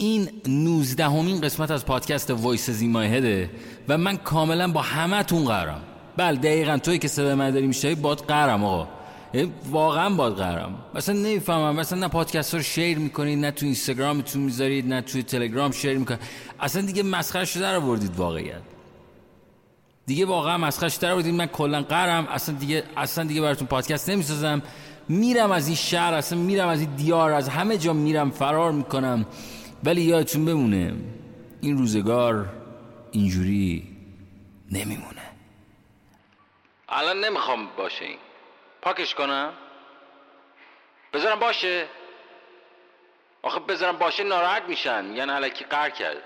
این 19مین قسمت از پادکست Voices In My Head و من کاملا با همه تون قرارم. بله دقیقا توی که صدای من داری میشنوی باد قرارم آقا، واقعا باد قرارم. مثلا نمیفهمم، مثلا نه پادکست ها رو شیر میکنید، نه تو اینستاگرام تو میذارید، نه تو تلگرام شیر میکنید. اصلا دیگه مسخره شده رو بردید، واقعیت دیگه واقعا مسخره شده رو بردید. من کلا قرارم، اصلا دیگه براتون پادکست نمیسازم. میرم از این شهر، اصلا میرم از این دیار، از همه جا میرم فرار میکنم. ولی یادتون بمونه این روزگار اینجوری نمیمونه. الان نمیخوام باشه، این پاکش کنم بذارم باشه. آخه بذارم باشه ناراحت میشن، یعنی الکی قهر کرد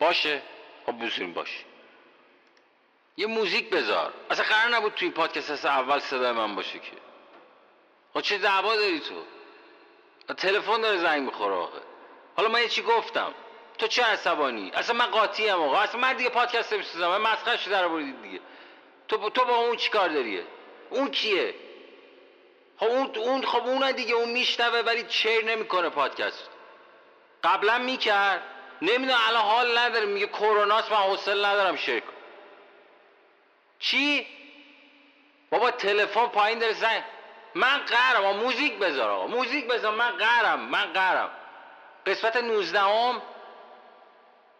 باشه. خب بذاریم باشه، یه موزیک بذار. اصلا قرار نبود توی پادکست اصلا اول صدای من باشه که. خب چه دعوا داری تو؟ تلفن داره زنگ میخوره آخه. حالا من یه چی گفتم تو چه عصبانی؟ اصلا من قاطیم آقا، اصلا من دیگه پادکست نمی‌سازم. من مسخره شو در آوردید دیگه. تو با اون چیکار داری؟ اون کیه؟ خب اون دیگه اون میشنوه ولی شیر نمیکنه پادکست. قبلا میکرد، نمیدونم الان حال نداره، میگه کروناست من حوصله ندارم شیر کنم. چی؟ بابا تلفن پایین داره زنگ. من قهرم، موزیک بذار آقا، موزیک بذار. من قهرم. قسمت 19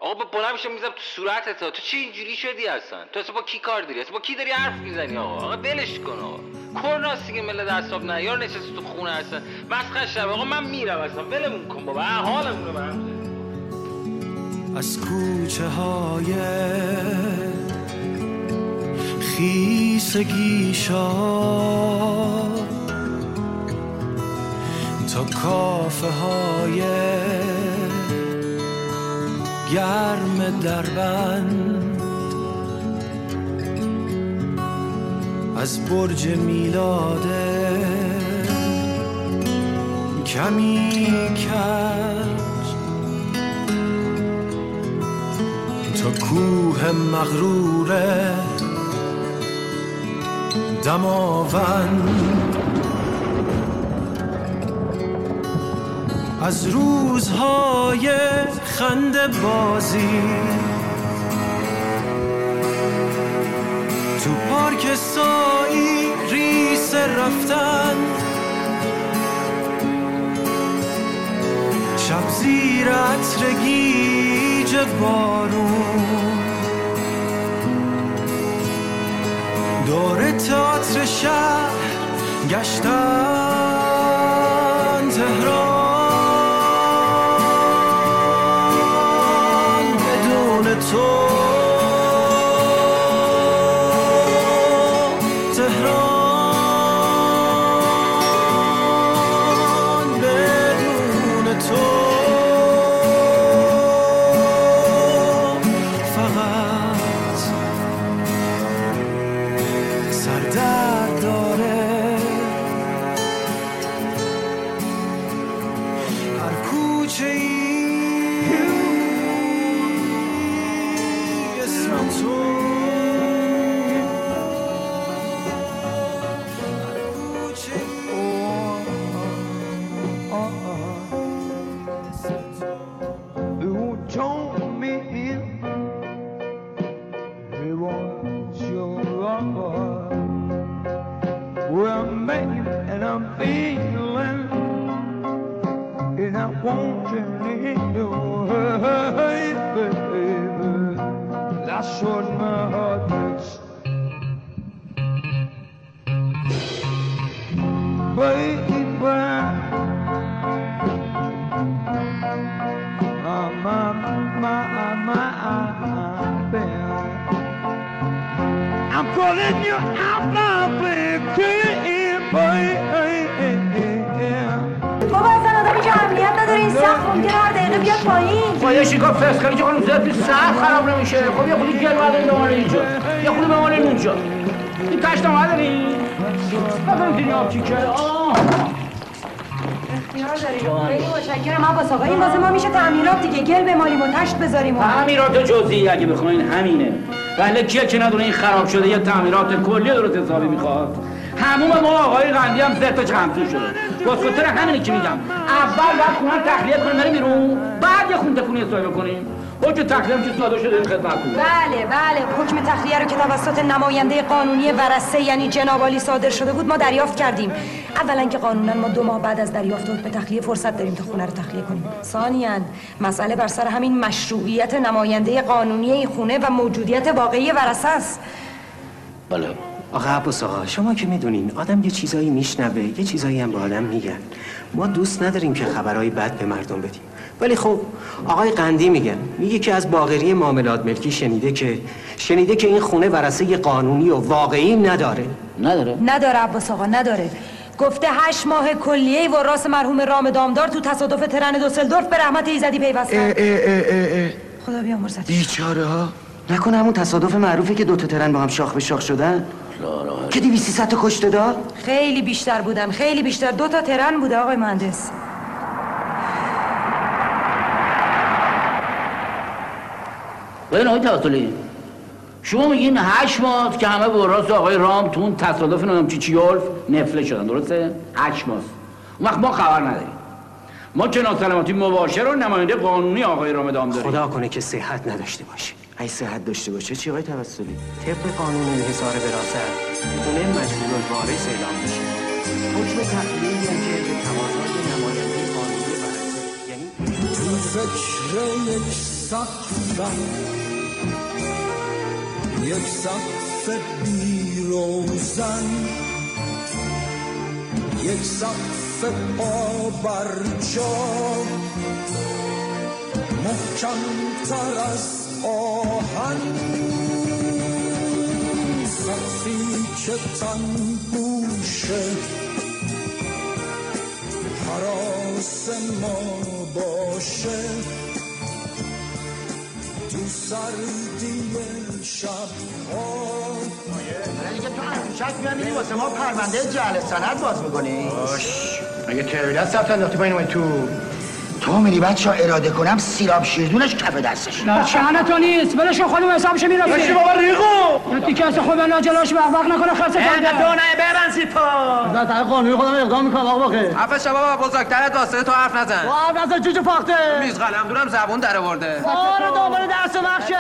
آقا با بلند میشم میزنم تو صورتت. تو چی اینجوری شدی اصلا؟ تو اصلا با کی کار داری؟ اصلا با کی داری حرف میزنی آقا؟ آقا ولش کن آقا، کرناس دیگه، ملت اعصاب نه یارو نشسته تو خونه اصلا مسخره شده. آقا من میرم اصلا، ولمون کن بابا، حالمون رو به هم زن. از کوچه های خیسگی شاد تا کافه های گرم دربند، از برج میلاده کمی کرد تا کوه مغروره دماوند، از روزهای خنده بازی تو پارک سایی ریس رفتن، شب زیر عطر گیج بارون دور تئاتر شهر گشتن تهران. اگه بخواین همینه. بله کیه که ندونه این خراب شده یه تعمیرات کلی درست حسابی میخواد. هموم ما آقای قندی هم زرت تا خمسون شده. واسه همینه که میگم اول بعد خونه تخلیه کنه، میریم بعد یه اجرا بکنیم؟ حکم تخریه که صادر شده خدمتتون. بله بله، حکم تخریه رو که توسط نماینده قانونی ورثه یعنی جناب عالی صادر شده بود ما دریافت کردیم. اولا که قانونا ما 2 ماه بعد از دریافت حکم تخلیه فرصت داریم تا خونه رو تخلیه کنیم. ثانیاً مسئله بر سر همین مشروعیت نماینده قانونی این خونه و موجودیت واقعی ورثه است. بله. آقا عباس آقا، شما که میدونین آدم یه چیزایی میشنوه، یه چیزایی هم به آدم میگن. ما دوست نداریم که خبرهای بد به مردم بدیم. ولی خب آقای قندی میگه که از باقری معاملات ملکی شنیده که این خونه ورثه قانونی و واقعی نداره عباس آقا نداره. گفته 8 ماه کلیه و راس مرحوم رام دامدار تو تصادف ترن دوسلدورف به رحمت ایزدی پیوستن. خدا بیامرزتش. بیچاره ها، نکنه همون تصادف معروفه که 2 تا ترن با هم شاخ به شاخ شدن که 200-300 کشته دار؟ خیلی بیشتر بودن، خیلی بیشتر. 2 تا ترن بوده آقای مهندس. ببین آقای تحصیلی، شما میگین 8 ماه که همه به راست آقای رام تو اون تصادف نمیدونم چی یولف نفله شدن، درسته؟ 8 ماه اون وقت ما خبر نداریم. ما که ناسلامتی مباشر و نماینده قانونی آقای رام دام داریم. خدا کنه که صحت نداشته باشه. ای صحت داشته باشه چی آقای توسلی؟ طبق قانون انحصار وراثت خونه مجبور الوارث اعلام میشه. حکم تخلیه میگه که تماسات نماینده قانونی ورثه یعنی فکر یک سقف، یک سقف بیروزن، یک سقف پابرجا محکمتر از آهن، سقفی که تن گوشه حراس ما باشه تو سردی شبها. اگه تو انشک میمیدی واسه ما پرونده جعل سند باز میکنی؟ باش اگه ترویده سبت انداختی پایین اومد تو تو میری بچه ها اراده کنم سیراب شیردونش کف دستش. نه شهنه تو نیست، بلشو خودم حسابشو میرفتی. باشی بابا ریگو یکی کس خود بنا جلاش وقت نکنه خرسه کنده اینقدر دو نه برن سیپا از طریق قانونی خودم اقدام میکنم. آقا باقی حرف شباب بزرگترت واسه تو حرف نزن. با حرف نزن جوجو فاخته میز قلم دورم زبون در آورده. آره دنبال درس و مخشه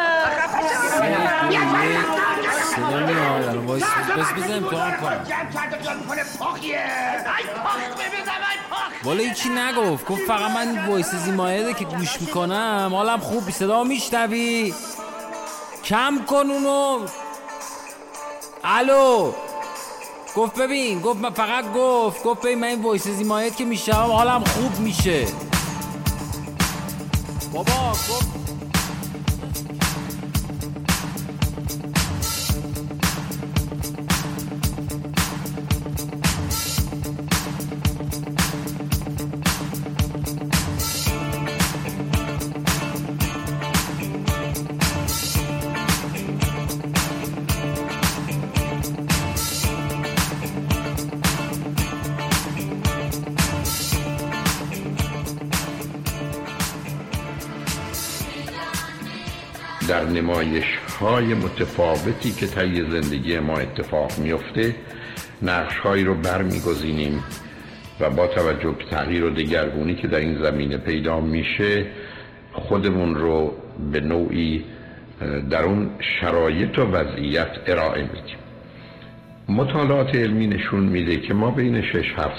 والا هیچی نگفت، گفت فقط من وایسز این ماهده که گوش میکنم حالم خوب صدا میشنوی کم کن اونو. الو گفت ببین، گفت من فقط گفت ببین من این وایسز این ماهده که میشنوم حالم خوب میشه بابا. گفت در نمایش‌های متفاوتی که طی زندگی ما اتفاق می‌افته، نقش‌هایی رو برمی‌گزینیم و با توجه به تغییر و دگرگونی که در این زمینه پیدا میشه، خودمون رو به نوعی در اون شرایط و وضعیت ارائه میدیم. مطالعات علمی نشون میده که ما بین 6-7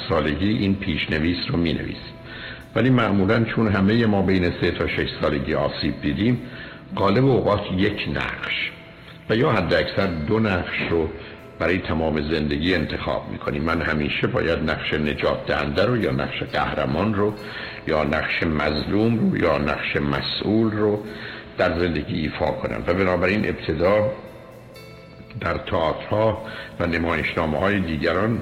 سالگی این پیش‌نویس رو می‌نویسیم. ولی معمولاً چون همه ما بین 3 تا 6 سالگی آسیب دیدیم، غالب اوقات یک نقش و یا حد اکثر 2 نقش رو برای تمام زندگی انتخاب میکنیم. من همیشه باید نقش نجات دهنده رو یا نقش قهرمان رو یا نقش مظلوم رو یا نقش مسئول رو در زندگی ایفا کنم و بنابراین ابتدا در تئاترها و نمایشنامه‌های دیگران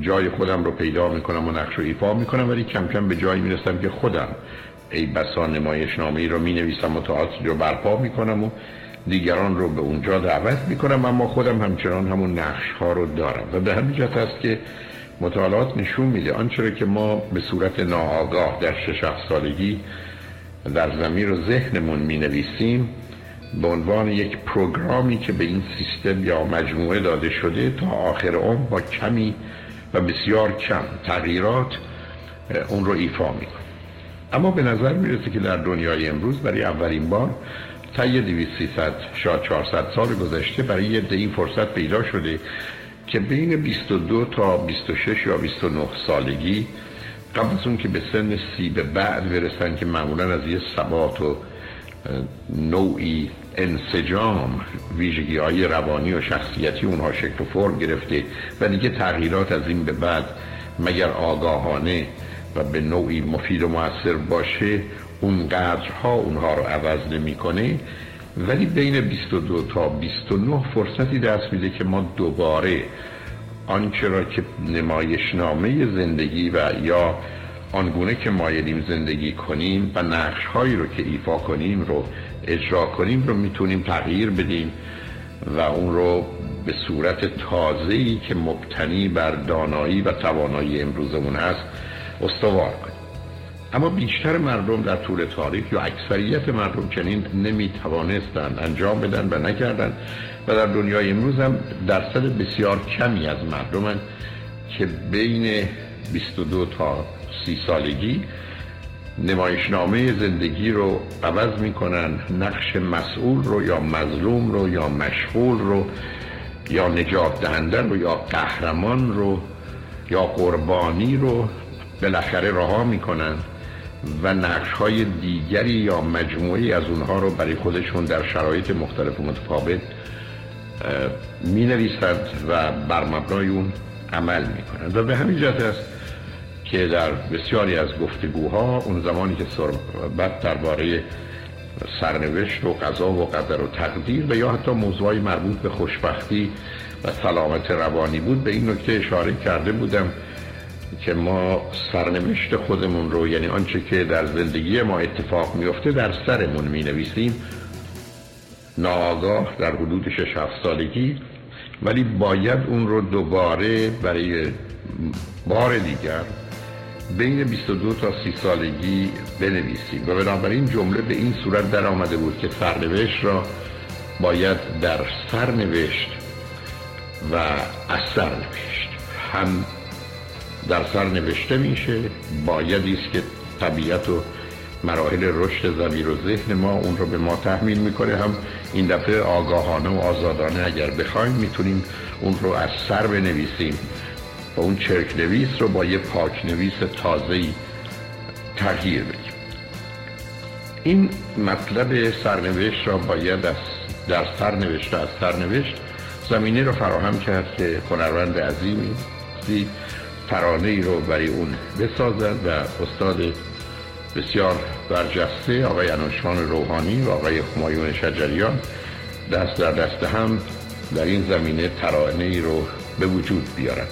جای خودم رو پیدا میکنم و نقش رو ایفا میکنم، ولی کم کم به جایی میرسم که خودم ای بسا نمایشنامه‌ای رو می‌نویسم و تئاتر رو برپا می‌کنم و دیگران رو به اونجا دعوت می‌کنم، اما خودم همچنان همون نقش‌ها رو دارم. و به همین جهت است که مطالعات نشون میده آنچه که ما به صورت ناآگاه در 6-7 سالگی در ضمیر و ذهنمون می‌نویسیم به عنوان یک پروگرامی که به این سیستم یا مجموعه داده شده، تا آخر عمر با کمی و بسیار کم تغییرات اون رو ایفا می‌کنه. اما به نظر میرسه که در دنیای امروز برای اولین بار تا 200-300 شاید 400 سال گذشته برای یه عده‌ای فرصت پیدا شده که بین 22 تا 26 یا 29 سالگی قبل از اون که به سن 30 به بعد برسن که معمولا از یه ثبات و نوعی انسجام ویژگی‌های روانی و شخصیتی اونها شکل و فرم گرفته و دیگه تغییرات از این به بعد مگر آگاهانه و به نوعی مفید و مؤثر باشه اونقدرها اونها رو عوض نمی‌کنه، ولی بین 22 تا 29 فرصتی دست میده که ما دوباره آنچه را که نمایشنامه زندگی و یا آنگونه که مایلیم زندگی کنیم و نقش‌هایی رو که ایفا کنیم رو اجرا کنیم رو میتونیم تغییر بدیم و اون رو به صورت تازه‌ای که مبتنی بر دانایی و توانایی امروزمون هست استوار کنیم. اما بیشتر مردم در طول تاریخ یا اکثریت مردم چنین نمیتوانستند انجام بدن و نکردن و در دنیای امروز هم درصد بسیار کمی از مردم که بین 22 تا 30 سالگی نمایشنامه زندگی رو عوض میکنن، نقش مسئول رو یا مظلوم رو یا مشغول رو یا نجات دهنده رو یا قهرمان رو یا قربانی رو بالاخره رها میکنن و نقش‌های دیگری یا مجموعی از اونها رو برای خودشون در شرایط مختلف و متفاوت می‌نویسند و بر مبنای اون عمل میکنند. و به همین جهت است که در بسیاری از گفتگوها اون زمانی که صحبت درباره سرنوشت و قضا و قدر و تقدیر و یا حتی موضوعی مربوط به خوشبختی و سلامت روانی بود، به این نکته اشاره کرده بودم که ما سرنوشت خودمون رو، یعنی آنچه که در زندگی ما اتفاق میفته، در سرمون مینویسیم ناآگاه در حدود 6-7 سالگی، ولی باید اون رو دوباره برای بار دیگر بین 22 تا 30 سالگی بنویسیم و بنابراین جمله به این صورت در آمده بود که سرنوشت را باید در سرنوشت و از سرنوشت هم در سر نوشته میشه، بایدیست که طبیعت و مراحل رشد ضمیر و ذهن ما اون رو به ما تحمیل میکنه، هم این دفعه آگاهانه و آزادانه اگر بخوایم میتونیم اون رو از سر بنویسیم و اون چرک نویس رو با یه پاک نویس تازه‌ای تغییر بدیم. این مطلب سرنوشت را باید در سرنوشت و از سرنوشت زمینه رو فراهم کرد که هنرمند عظیمی ترانه ای رو برای اون بسازند و استاد بسیار برجسته آقای انوشیروان روحانی و آقای همایون شجریان دست در دست هم در این زمینه ترانه ای رو به وجود بیارن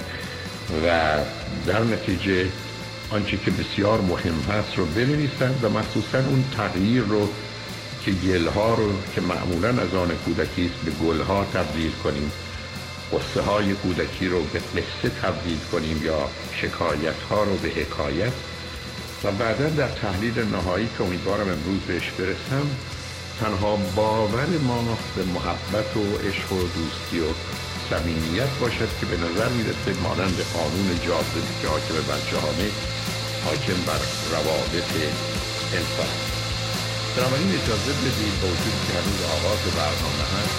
و در نتیجه آنچه که بسیار مهم هست رو بنویسند و مخصوصا اون تغییر رو که گلها رو که معمولا از آن کودکی است به گلها تبدیل کنیم، قصه های کودکی رو به قصه تبدیل کنیم یا شکایت ها رو به حکایت و بعدا در تحلیل نهایی که امیدوارم امروز بهش برسم، تنها باور ما به محبت و عشق و دوستی و صمیمیت باشد که به نظر میرسه مانند قانون جاذبه که حاکم بر جهانه حاکم بر روابط انسان. بنابراین اجازه بدید با وجود که هنوز آغاز برنامه هست،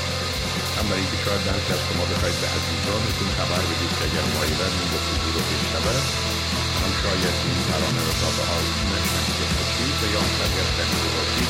اما اینکه شاید در شب شما بخواید به عزیزانتون خبر بدید که اگر مایلن این گفتگو رو بشنوند، هم شاید این ترانه رو تا به حال نشنیده باشید و یا اگر شنیده باشید